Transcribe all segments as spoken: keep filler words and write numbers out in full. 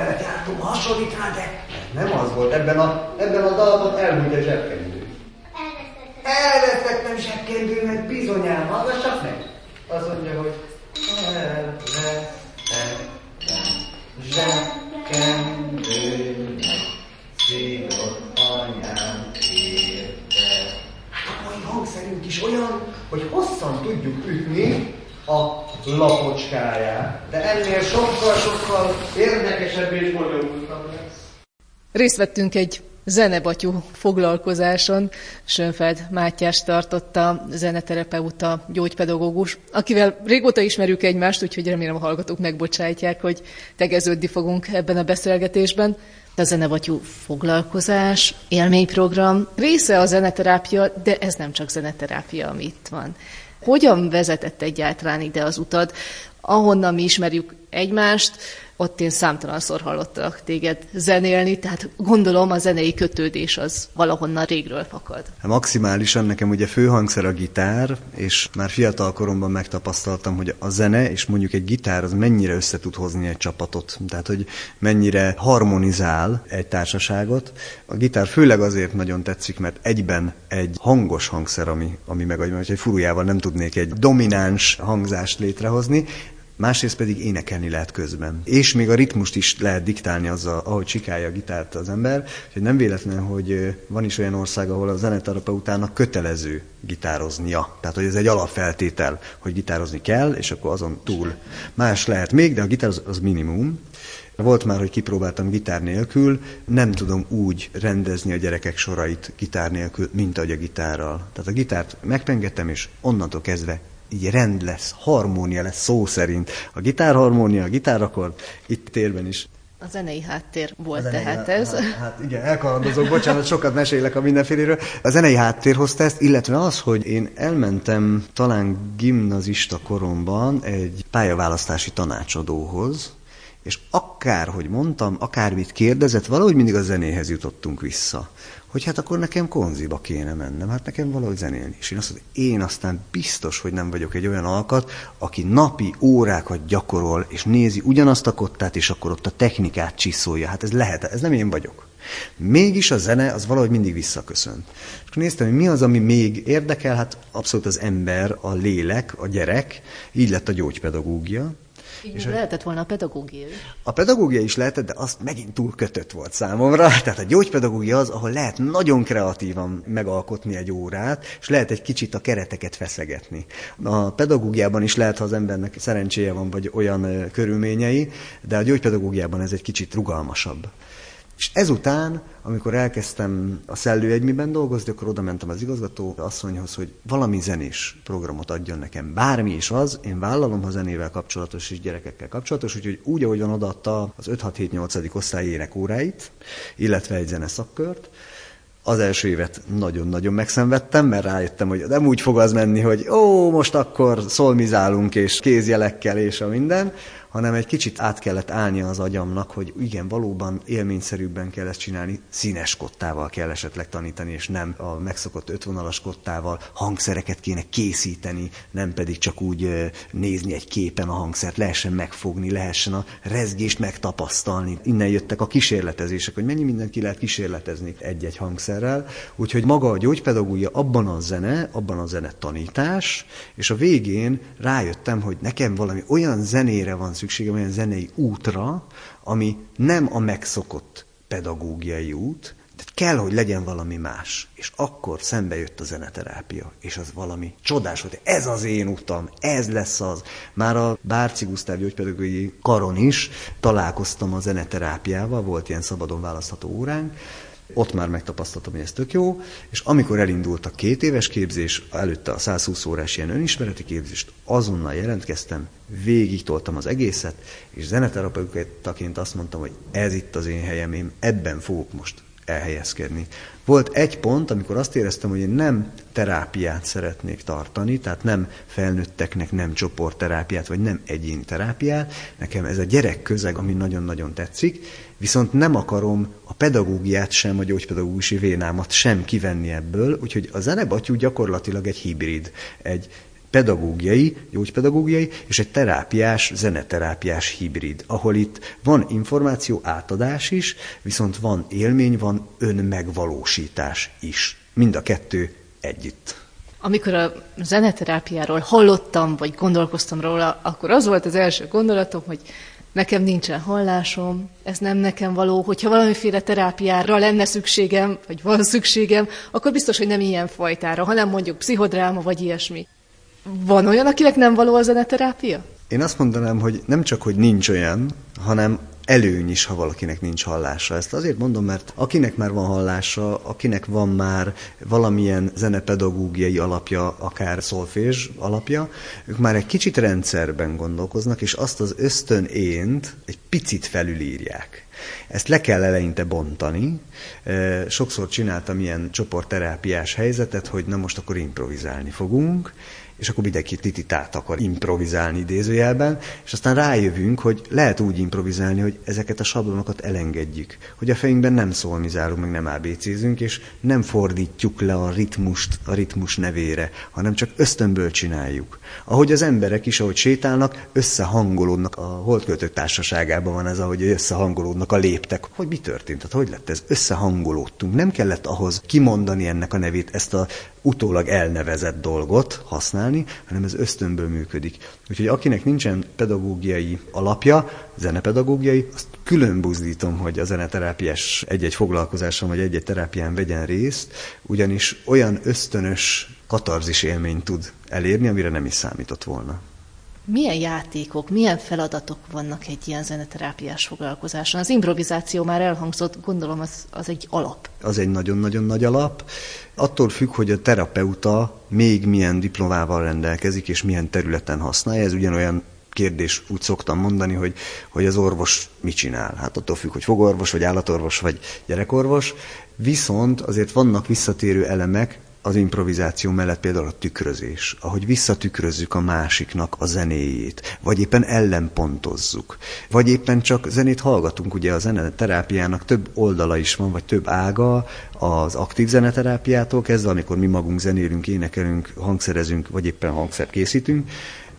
mellett jártunk, hasonlít rá, de nem az volt, ebben a, ebben a dalban elmúlt a zsebkendő. Elvesztettem zsebkendőmet bizonyám, hallgassak meg. Azt mondja, hogy elvesztettem zsebkendőmet, szívott anyám érte. Hát a mai hangszerünk is olyan, hogy hosszan tudjuk ütni a lapocskáját, de ennél sokkal-sokkal érdekesebb és bonyolultabb lesz. Részt vettünk egy Zenebatyu foglalkozáson, Sőnfeld Mátyás tartotta, zeneterapeuta, gyógypedagógus, akivel régóta ismerjük egymást, úgyhogy remélem a hallgatók megbocsájtják, hogy tegeződni fogunk ebben a beszélgetésben. A Zenebatyu foglalkozás, élményprogram, része a zeneterápia, de ez nem csak zeneterápia, ami itt van. Hogyan vezetett egyáltalán ide az utad? Ahonnan mi ismerjük egymást, ott én számtalanszor hallottak téged zenélni, tehát gondolom a zenei kötődés az valahonnan régről fakad. Maximálisan nekem ugye főhangszer a gitár, és már fiatal koromban megtapasztaltam, hogy a zene és mondjuk egy gitár az mennyire össze tud hozni egy csapatot, tehát hogy mennyire harmonizál egy társaságot. A gitár főleg azért nagyon tetszik, mert egyben egy hangos hangszer, ami, ami megadja, hogy egy furujával nem tudnék egy domináns hangzást létrehozni, másrészt pedig énekelni lehet közben. És még a ritmust is lehet diktálni azzal, ahogy sikálja a gitárt az ember. Úgyhogy nem véletlen, hogy van is olyan ország, ahol a zeneterapeutának kötelező gitároznia. Tehát, hogy ez egy alapfeltétel, hogy gitározni kell, és akkor azon túl más lehet még, de a gitár az, az minimum. Volt már, hogy kipróbáltam gitár nélkül, nem tudom úgy rendezni a gyerekek sorait gitár nélkül, mint ahogy a gitárral. Tehát a gitárt megpengettem, és onnantól kezdve így rend lesz, harmónia lesz szó szerint. A gitárharmónia, a gitárakord, itt térben is. A zenei háttér volt zenei, tehát ez. Hát, hát igen, elkalandozok, bocsánat, sokat mesélek a mindenféléről. A zenei háttér hozta ezt, illetve az, hogy én elmentem talán gimnazista koromban egy pályaválasztási tanácsadóhoz, és akárhogy mondtam, akármit kérdezett, valahogy mindig a zenéhez jutottunk vissza. Hogy hát akkor nekem konziba kéne mennem, hát nekem valahogy zenélni. És én azt mondom, én aztán biztos, hogy nem vagyok egy olyan alkat, aki napi órákat gyakorol, és nézi ugyanazt a kottát, és akkor ott a technikát csiszolja. Hát ez lehet, ez nem én vagyok. Mégis a zene az valahogy mindig visszaköszönt. És akkor néztem, hogy mi az, ami még érdekel, hát abszolút az ember, a lélek, a gyerek, így lett a gyógypedagógia. Így és lehetett volna a pedagógia is. A pedagógia is lehetett, de azt megint túl kötött volt számomra. Tehát a gyógypedagógia az, ahol lehet nagyon kreatívan megalkotni egy órát, és lehet egy kicsit a kereteket feszegetni. A pedagógiában is lehet, ha az embernek szerencséje van, vagy olyan körülményei, de a gyógypedagógiában ez egy kicsit rugalmasabb. És ezután, amikor elkezdtem a Szellő Egymiben dolgozni, akkor oda mentem az igazgató asszonyhoz, hogy valami zenés programot adjon nekem. Bármi is az, én vállalom, ha zenével kapcsolatos és gyerekekkel kapcsolatos, úgyhogy úgy, ahogyan odaadta az öt hat hét nyolc osztály énekóráit, illetve egy zeneszakört. Az első évet nagyon-nagyon megszenvedtem, mert rájöttem, hogy nem úgy fog az menni, hogy ó, most akkor szolmizálunk, és kézjelekkel, és a minden, hanem egy kicsit át kellett állnia az agyamnak, hogy igen, valóban élményszerűbben kell ezt csinálni, színes kottával kell esetleg tanítani, és nem a megszokott ötvonalas kottával, hangszereket kéne készíteni, nem pedig csak úgy nézni egy képen a hangszert, lehessen megfogni, lehessen a rezgést megtapasztalni. Innen jöttek a kísérletezések, hogy mennyi mindent ki lehet kísérletezni egy-egy hangszerrel, úgyhogy maga a gyógypedagógia abban a zene, abban a zene tanítás, és a végén rájöttem, hogy nekem valami olyan zenére van szükségem, olyan zenei útra, ami nem a megszokott pedagógiai út, tehát kell, hogy legyen valami más. És akkor szembe jött a zeneterápia, és az valami csodás volt. Ez az én utam, ez lesz az. Már a Bárczi Gusztáv gyógypedagógiai karon is találkoztam a zeneterápiával, volt ilyen szabadon választható óránk, ott már megtapasztaltam, hogy ez tök jó, és amikor elindult a két éves képzés, előtte a százhúsz órás ilyen önismereti képzést, azonnal jelentkeztem, végig toltam az egészet, és zeneterapeutaként azt mondtam, hogy ez itt az én helyem, én ebben fogok most elhelyezkedni. Volt egy pont, amikor azt éreztem, hogy én nem terápiát szeretnék tartani, tehát nem felnőtteknek nem csoportterápiát, vagy nem egyénterápiát. Nekem ez a gyerekközeg, ami nagyon-nagyon tetszik, viszont nem akarom a pedagógiát sem, a gyógypedagógusi vénámat sem kivenni ebből, úgyhogy a Zenebatyu gyakorlatilag egy hibrid, egy pedagógiai, gyógypedagógiai és egy terápiás, zeneterápiás hibrid, ahol itt van információ átadás is, viszont van élmény, van önmegvalósítás is. Mind a kettő együtt. Amikor a zeneterápiáról hallottam, vagy gondolkoztam róla, akkor az volt az első gondolatom, hogy nekem nincsen hallásom, ez nem nekem való, hogyha valamiféle terápiára lenne szükségem, vagy van szükségem, akkor biztos, hogy nem ilyen fajtára, hanem mondjuk pszichodráma, vagy ilyesmi. Van olyan, akinek nem való a zeneterápia? Én azt mondanám, hogy nem csak, hogy nincs olyan, hanem előny is, ha valakinek nincs hallása. Ezt azért mondom, mert akinek már van hallása, akinek van már valamilyen zenepedagógiai alapja, akár szolfézs alapja, ők már egy kicsit rendszerben gondolkoznak, és azt az ösztön ént egy picit felülírják. Ezt le kell eleinte bontani. Sokszor csináltam ilyen csoportterápiás helyzetet, hogy na most akkor improvizálni fogunk, és akkor mindenki tititát akar improvizálni idézőjelben, és aztán rájövünk, hogy lehet úgy improvizálni, hogy ezeket a sablonokat elengedjük, hogy a fejünkben nem szolmizálunk, meg nem á bé cézünk, és nem fordítjuk le a ritmust a ritmus nevére, hanem csak ösztönből csináljuk. Ahogy az emberek is, ahogy sétálnak, összehangolódnak, a Holdköltők Társaságában van ez, ahogy összehangolódnak a léptek. Hogy mi történt? Tehát hogy lett ez? Összehangolódtunk. Nem kellett ahhoz kimondani ennek a nevét, ezt a utólag elnevezett dolgot használni, hanem ez ösztönből működik. Úgyhogy akinek nincsen pedagógiai alapja, zenepedagógiai, azt külön buzdítom, hogy a zeneterápiás egy-egy foglalkozáson vagy egy-egy terápián vegyen részt, ugyanis olyan ösztönös katarzis élményt tud elérni, amire nem is számított volna. Milyen játékok, milyen feladatok vannak egy ilyen zeneterápiás foglalkozáson? Az improvizáció már elhangzott, gondolom az, az egy alap. Az egy nagyon-nagyon nagy alap. Attól függ, hogy a terapeuta még milyen diplomával rendelkezik, és milyen területen használja. Ez ugyanolyan kérdés, úgy szoktam mondani, hogy, hogy az orvos mit csinál. Hát attól függ, hogy fogorvos, vagy állatorvos, vagy gyerekorvos. Viszont azért vannak visszatérő elemek, az improvizáció mellett például a tükrözés, ahogy visszatükrözzük a másiknak a zenéjét, vagy éppen ellenpontozzuk, vagy éppen csak zenét hallgatunk, ugye a zeneterápiának több oldala is van, vagy több ága, az aktív zeneterápiától kezdve, amikor mi magunk zenélünk, énekelünk, hangszerezünk, vagy éppen hangszert készítünk,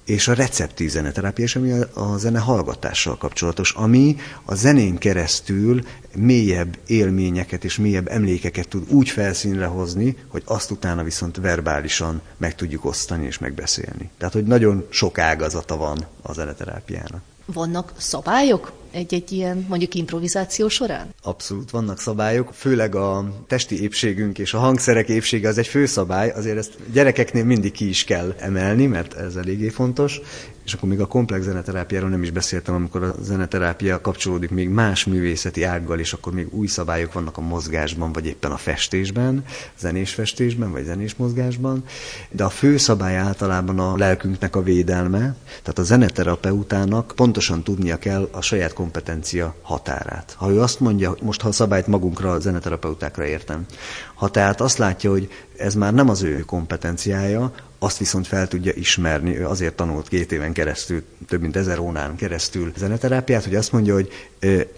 és a receptív zeneterápia, ami a zene hallgatással kapcsolatos, ami a zenén keresztül mélyebb élményeket és mélyebb emlékeket tud úgy felszínre hozni, hogy azt utána viszont verbálisan meg tudjuk osztani és megbeszélni. Tehát, hogy nagyon sok ágazata van a zeneterápiának. Vannak szabályok egy-egy ilyen, mondjuk improvizáció során? Abszolút, vannak szabályok, főleg a testi épségünk és a hangszerek épsége az egy fő szabály, azért ezt gyerekeknél mindig ki is kell emelni, mert ez eléggé fontos, és akkor még a komplex zeneterápiáról nem is beszéltem, amikor a zeneterápia kapcsolódik még más művészeti ággal, és akkor még új szabályok vannak a mozgásban, vagy éppen a festésben, zenés festésben, vagy zenés mozgásban, de a fő szabály általában a lelkünknek a védelme, tehát a zeneterapeutának pontosan tudnia kell a saját kompetencia határát. Ha ő azt mondja, most ha a szabályt magunkra, a zeneterapeutákra értem, ha tehát azt látja, hogy ez már nem az ő kompetenciája, azt viszont fel tudja ismerni, ő azért tanult két éven keresztül, több mint ezer órán keresztül zeneterápiát, hogy azt mondja, hogy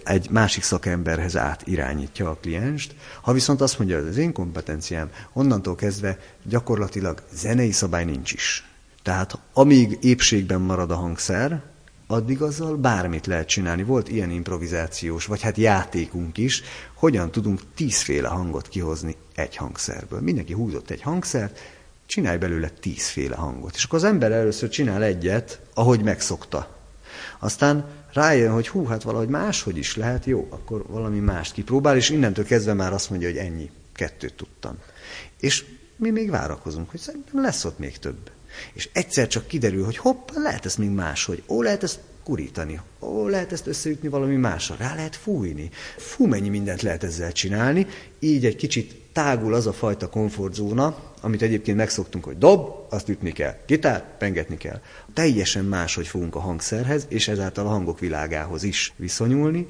egy másik szakemberhez átirányítja a klienst. Ha viszont azt mondja, hogy az én kompetenciám, onnantól kezdve gyakorlatilag zenei szabály nincs is. Tehát amíg épségben marad a hangszer, addig azzal bármit lehet csinálni. Volt ilyen improvizációs, vagy hát játékunk is, hogyan tudunk tízféle hangot kihozni egy hangszerből. Mindenki húzott egy hangszert, csinálj belőle tízféle hangot. És akkor az ember először csinál egyet, ahogy megszokta. Aztán rájön, hogy hú, hát valahogy máshogy is lehet, jó, akkor valami mást kipróbál, és innentől kezdve már azt mondja, hogy ennyi, kettőt tudtam. És mi még várakozunk, hogy szerintem lesz ott még több. És egyszer csak kiderül, hogy hopp, lehet ezt még máshogy, ó, lehet ezt kurítani, ó, lehet ezt összeütni valami másra, rá lehet fújni, fú, mennyi mindent lehet ezzel csinálni, így egy kicsit tágul az a fajta komfortzóna, amit egyébként megszoktunk, hogy dob, azt ütni kell, gitár, pengetni kell. Teljesen máshogy fogunk a hangszerhez, és ezáltal a hangok világához is viszonyulni,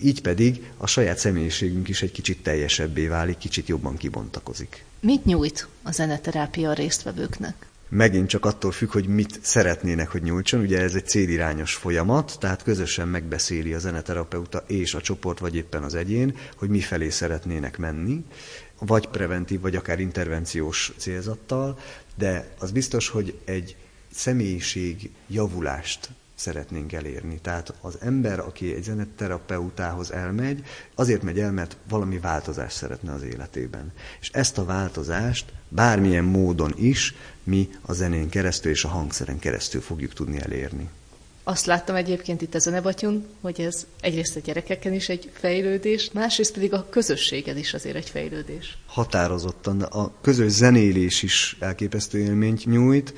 így pedig a saját személyiségünk is egy kicsit teljesebbé válik, kicsit jobban kibontakozik. Mit nyújt a zeneterápia résztvevőknek? Megint csak attól függ, hogy mit szeretnének, hogy nyújtson. Ugye ez egy célirányos folyamat, tehát közösen megbeszéli a zeneterapeuta és a csoport, vagy éppen az egyén, hogy mifelé szeretnének menni, vagy preventív, vagy akár intervenciós célzattal, de az biztos, hogy egy személyiség javulást szeretnénk elérni. Tehát az ember, aki egy zeneterapeutához elmegy, azért megy el, mert valami változást szeretne az életében. És ezt a változást bármilyen módon is mi a zenén keresztül és a hangszeren keresztül fogjuk tudni elérni. Azt láttam egyébként itt a Zenebatyun, hogy ez egyrészt a gyerekeken is egy fejlődés, másrészt pedig a közösségen is azért egy fejlődés. Határozottan a közös zenélés is elképesztő élményt nyújt,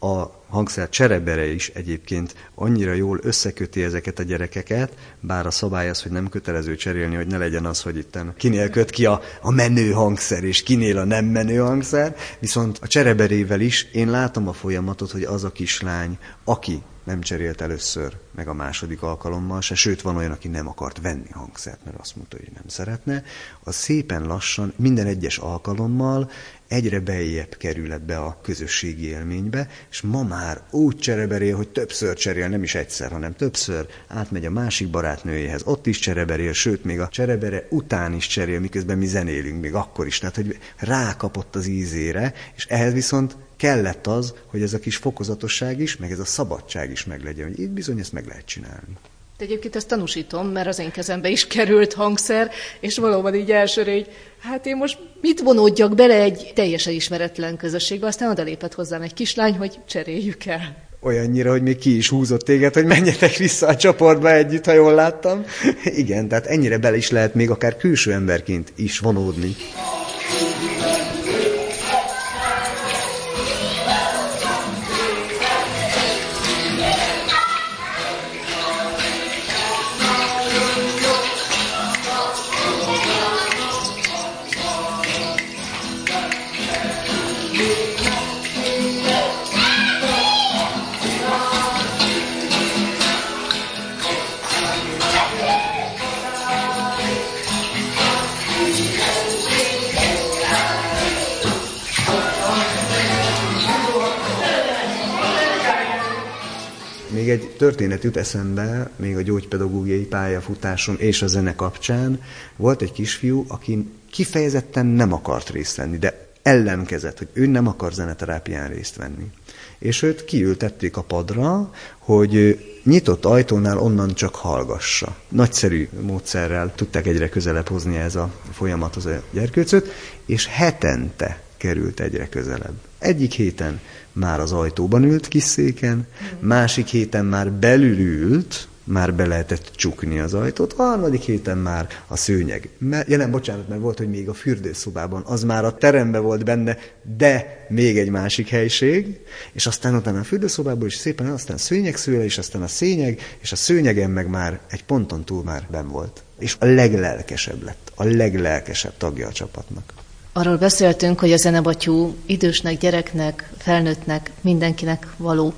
a hangszer cserebere is egyébként annyira jól összeköti ezeket a gyerekeket, bár a szabály az, hogy nem kötelező cserélni, hogy ne legyen az, hogy itten kinél köt ki a, a menő hangszer, és kinél a nem menő hangszer, viszont a csereberével is én látom a folyamatot, hogy az a kislány, aki nem cserélt először, meg a második alkalommal se, sőt van olyan, aki nem akart venni hangszert, mert azt mondta, hogy nem szeretne, az szépen lassan minden egyes alkalommal egyre beljebb kerül ebbe a közösségi élménybe, és ma már úgy csereberél, hogy többször cserél, nem is egyszer, hanem többször, átmegy a másik barátnőjéhez, ott is csereberél, sőt, még a cserebere után is cserél, miközben mi zenélünk, még akkor is, tehát, hogy rákapott az ízére, és ehhez viszont kellett az, hogy ez a kis fokozatosság is, meg ez a szabadság is meglegyen, hogy itt bizony ezt meg lehet csinálni. De egyébként ezt tanúsítom, mert az én kezembe is került hangszer, és valóban így elsőre így, hát én most mit vonódjak bele egy teljesen ismeretlen közösségbe, aztán oda lépett hozzám egy kislány, hogy cseréljük el. Olyannyira, hogy még ki is húzott téged, hogy menjetek vissza a csoportba együtt, ha jól láttam. Igen, tehát ennyire bele is lehet még akár külső emberként is vonódni. Egy történet jut eszembe, még a gyógypedagógiai pályafutásom és a zene kapcsán. Volt egy kisfiú, aki kifejezetten nem akart részt venni, de ellenkezett, hogy ő nem akar zeneterápián részt venni. És őt kiültették a padra, hogy nyitott ajtónál onnan csak hallgassa. Nagyszerű módszerrel tudták egyre közelebb hozni ez a folyamathoz a gyerkőcöt, és hetente került egyre közelebb. Egyik héten már az ajtóban ült kis széken, másik héten már belül ült, már be lehetett csukni az ajtót, harmadik héten már a szőnyeg. Ja nem, bocsánat, mert volt, hogy még a fürdőszobában, az már a teremben volt benne, de még egy másik helység, és aztán utána a fürdőszobából is szépen, aztán szőnyegszőle, és aztán a szényeg, és a szőnyegen meg már egy ponton túl már benn volt. És a leglelkesebb lett, a leglelkesebb tagja a csapatnak. Arról beszéltünk, hogy a Zenebatyú idősnek, gyereknek, felnőttnek, mindenkinek való.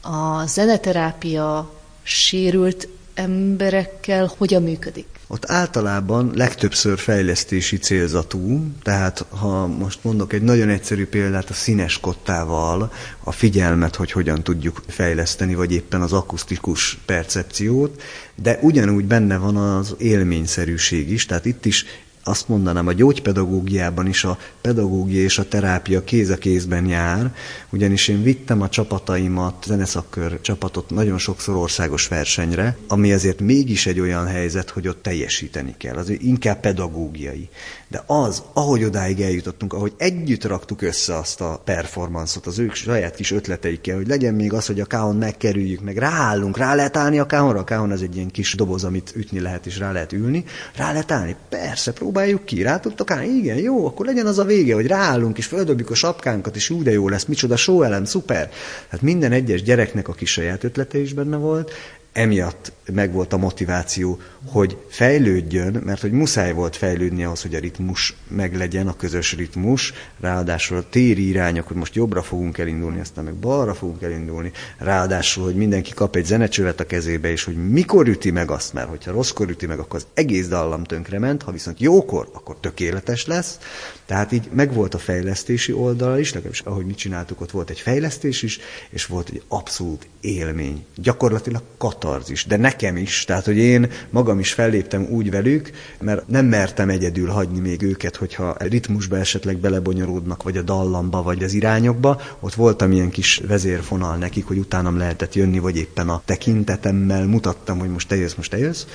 A zeneterápia sérült emberekkel hogyan működik? Ott általában legtöbbször fejlesztési célzatú, tehát ha most mondok egy nagyon egyszerű példát, a színes kottával a figyelmet, hogy hogyan tudjuk fejleszteni, vagy éppen az akusztikus percepciót, de ugyanúgy benne van az élményszerűség is, tehát itt is azt mondanám, a gyógypedagógiában is a pedagógia és a terápia kéz a kézben jár, ugyanis én vittem a csapataimat, zeneszakkör csapatot nagyon sokszor országos versenyre, ami azért mégis egy olyan helyzet, hogy ott teljesíteni kell, az inkább pedagógiai. De az, ahogy odáig eljutottunk, ahogy együtt raktuk össze azt a performanszot, az ők saját kis ötleteikkel, hogy legyen még az, hogy a káhon megkerüljük, meg ráállunk, rá lehet állni a káhonra, a káhon az egy ilyen kis doboz, amit ütni lehet és rá lehet ülni, rá lehet állni, persze, próbáljuk ki, rá tudtok állni? Igen, jó, akkor legyen az a vége, hogy ráállunk, és földobjuk a sapkánkat, és úgy de jó lesz, micsoda sóelem, szuper. Hát minden egyes gyereknek a kis saját ötlete is benne volt, emiatt megvolt a motiváció, hogy fejlődjön, mert hogy muszáj volt fejlődni ahhoz, hogy a ritmus meglegyen, a közös ritmus, ráadásul a téri irányok, hogy most jobbra fogunk elindulni, aztán meg balra fogunk elindulni, ráadásul, hogy mindenki kap egy zenecsövet a kezébe, és hogy mikor üti meg azt, mert hogyha rosszkor üti meg, akkor az egész dallam tönkrement, ha viszont jókor, akkor tökéletes lesz. Tehát így megvolt a fejlesztési oldala is, legalábbis ahogy mi csináltuk, ott volt egy fejlesztés is, és volt egy abszolút élmény. Gyakorlatilag kat katarzis, de nekem is, tehát hogy én magam is felléptem úgy velük, mert nem mertem egyedül hagyni még őket, hogyha ritmusba esetleg belebonyolódnak, vagy a dallamba, vagy az irányokba, ott voltam ilyen kis vezérfonal nekik, hogy utánam lehetett jönni, vagy éppen a tekintetemmel mutattam, hogy most te jössz, most te jössz.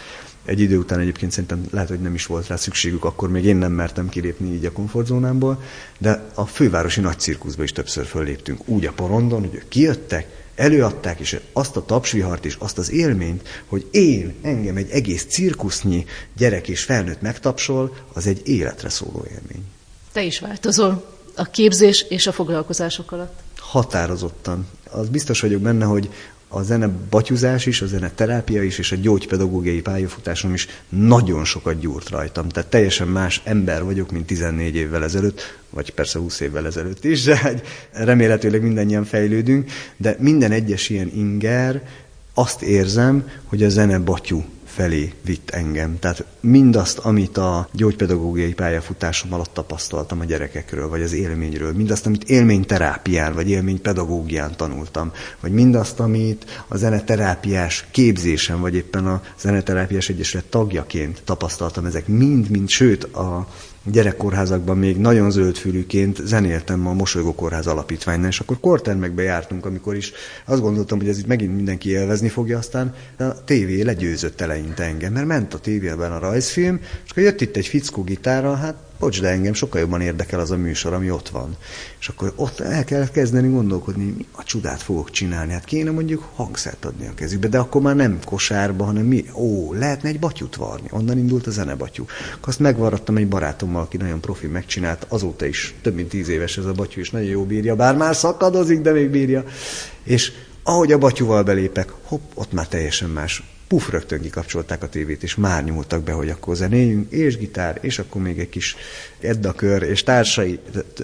Egy idő után egyébként szerintem lehet, hogy nem is volt rá szükségük, akkor még én nem mertem kilépni így a komfortzónámból, de a fővárosi nagy cirkuszba is többször fölléptünk úgy a porondon, hogy ők kijöttek, előadták, és azt a tapsvihart és azt az élményt, hogy én, engem egy egész cirkusznyi gyerek és felnőtt megtapsol, az egy életre szóló élmény. Te is változol a képzés és a foglalkozások alatt? Határozottan. Az biztos vagyok benne, hogy a zenebatyuzás is, a zeneterápia is, és a gyógypedagógiai pályafutásom is nagyon sokat gyúrt rajtam. Tehát teljesen más ember vagyok, mint tizennégy évvel ezelőtt, vagy persze húsz évvel ezelőtt is, de remélhetőleg mindannyian fejlődünk, de minden egyes ilyen inger, azt érzem, hogy a zenebatyú felé vitt engem. Tehát mindazt, amit a gyógypedagógiai pályafutásom alatt tapasztaltam a gyerekekről, vagy az élményről, mindazt, amit élményterápián, vagy élménypedagógián tanultam, vagy mindazt, amit a zeneterápiás képzésen, vagy éppen a Zeneterápiás Egyesület tagjaként tapasztaltam, ezek mind-mind, sőt a gyerekkórházakban még nagyon zöldfülűként zenéltem a Mosolygó Kórház alapítványnál, és akkor kortermekbe jártunk, amikor is azt gondoltam, hogy ez itt megint mindenki élvezni fogja, aztán a tévé legyőzött eleinte engem, mert ment a tévében a rajzfilm, és akkor jött itt egy fickó gitárral, hát bocs, de engem sokkal jobban érdekel az a műsor, ami ott van. És akkor ott el kell kezdeni gondolkodni, mi a csodát fogok csinálni. Hát kéne mondjuk hangszert adni a kezükbe, de akkor már nem kosárba, hanem mi? Ó, lehetne egy batyút varni. Onnan indult a zenebatyú. Akkor azt megvarrattam egy barátommal, aki nagyon profi megcsinált, azóta is több mint tíz éves ez a batyú, és nagyon jó bírja, bár már szakadozik, de még bírja. És ahogy a batyúval belépek, hopp, ott már teljesen más. Puf, rögtön kikapcsolták a tévét, és már nyúltak be, hogy akkor zenéljünk, és gitár, és akkor még egy kis eddakör, és társai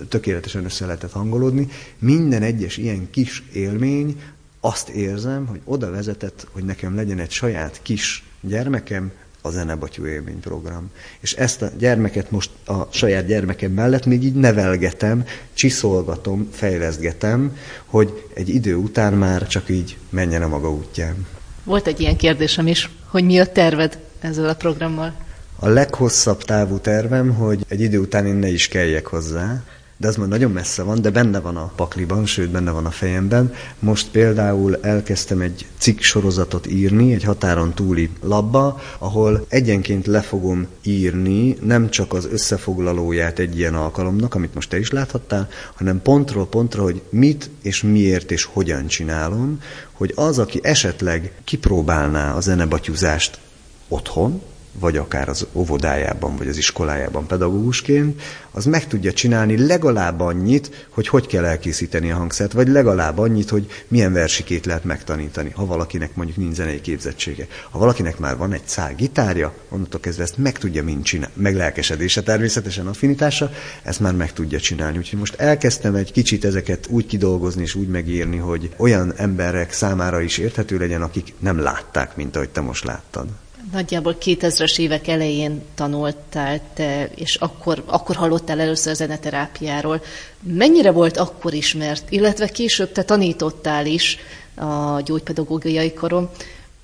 tökéletesen össze lehetett hangolódni. Minden egyes ilyen kis élmény, azt érzem, hogy oda vezetett, hogy nekem legyen egy saját kis gyermekem, a Zenebatyú élményprogram. És ezt a gyermeket most a saját gyermekem mellett még így nevelgetem, csiszolgatom, fejlesztgetem, hogy egy idő után már csak így menjen a maga útján. Volt egy ilyen kérdésem is, hogy mi a terved ezzel a programmal? A leghosszabb távú tervem, hogy egy idő után én ne is keljek hozzá, de az már nagyon messze van, de benne van a pakliban, sőt, benne van a fejemben. Most például elkezdtem egy cikksorozatot írni, egy határon túli labba, ahol egyenként le fogom írni nem csak az összefoglalóját egy ilyen alkalomnak, amit most te is láthattál, hanem pontról pontra, hogy mit és miért és hogyan csinálom, hogy az, aki esetleg kipróbálná a zenebatyúzást otthon, vagy akár az óvodájában, vagy az iskolájában pedagógusként, az meg tudja csinálni legalább annyit, hogy hogy kell elkészíteni a hangszert, vagy legalább annyit, hogy milyen versikét lehet megtanítani, ha valakinek mondjuk nincs zenei képzettsége. Ha valakinek már van egy szál gitárja, onnantól kezdve ezt meg tudja mind csinálni, meg lelkesedése, természetesen affinitása, ezt már meg tudja csinálni. Úgyhogy most elkezdtem egy kicsit ezeket úgy kidolgozni és úgy megírni, hogy olyan emberek számára is érthető legyen, akik nem látták, mint ahogy te most láttad. Nagyjából kétezres évek elején tanultál te, és akkor, akkor hallottál először a zeneterápiáról. Mennyire volt akkor ismert, illetve később te tanítottál is a gyógypedagógiai karon.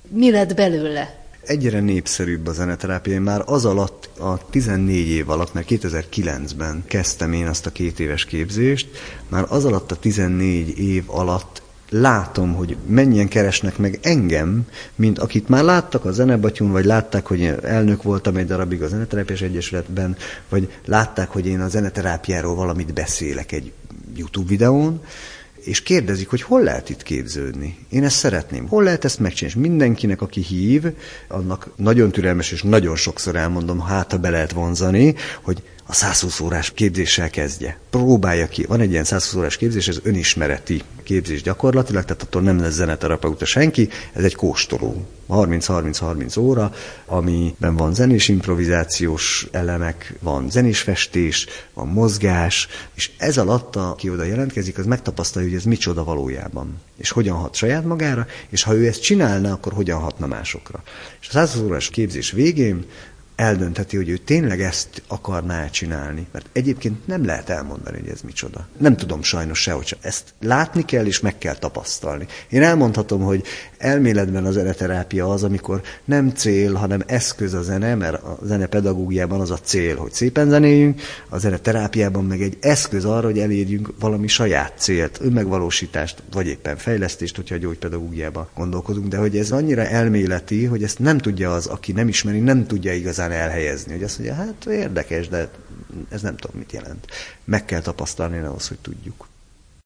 Mi lett belőle? Egyre népszerűbb a zeneterápia. Már az alatt, a tizennégy év alatt, mert kétezer-kilencben kezdtem én azt a két éves képzést, már az alatt a tizennégy év alatt látom, hogy mennyien keresnek meg engem, mint akit már láttak a Zenebatyún, vagy látták, hogy én elnök voltam egy darabig a Zeneterápiás Egyesületben, vagy látták, hogy én a zeneterápiáról valamit beszélek egy YouTube videón, és kérdezik, hogy hol lehet itt képződni. Én ezt szeretném. Hol lehet ezt megcsinálni? És mindenkinek, aki hív, annak nagyon türelmes, és nagyon sokszor elmondom, hát ha be lehet vonzani, hogy a százhúsz órás képzéssel kezdje. Próbálja ki. Van egy ilyen százhúsz órás képzés, ez önismereti képzés gyakorlatilag, tehát attól nem lesz zeneterapeuta senki, ez egy kóstoló. harminc-harminc-harminc óra, amiben van zenés improvizációs elemek, van zenés festés, van mozgás, és ez alatt, aki oda jelentkezik, az megtapasztalja, hogy ez micsoda valójában, és hogyan hat saját magára, és ha ő ezt csinálna, akkor hogyan hatna másokra. És a százhúsz órás képzés végén eldöntheti, hogy ő tényleg ezt akarná csinálni, mert egyébként nem lehet elmondani, hogy ez micsoda. Nem tudom sajnos se, hogy ezt látni kell, és meg kell tapasztalni. Én elmondhatom, hogy Elméletben a zeneterápia az, amikor nem cél, hanem eszköz a zene, mert a zenepedagógiában az a cél, hogy szépen zenéljünk, a zeneterápiában meg egy eszköz arra, hogy elérjünk valami saját célt, önmegvalósítást, vagy éppen fejlesztést, hogyha a gyógypedagógiában gondolkozunk, de hogy ez annyira elméleti, hogy ezt nem tudja az, aki nem ismeri, nem tudja igazán elhelyezni, hogy azt mondja, hát érdekes, de ez nem tudom, mit jelent. Meg kell tapasztalni ahhoz, hogy tudjuk.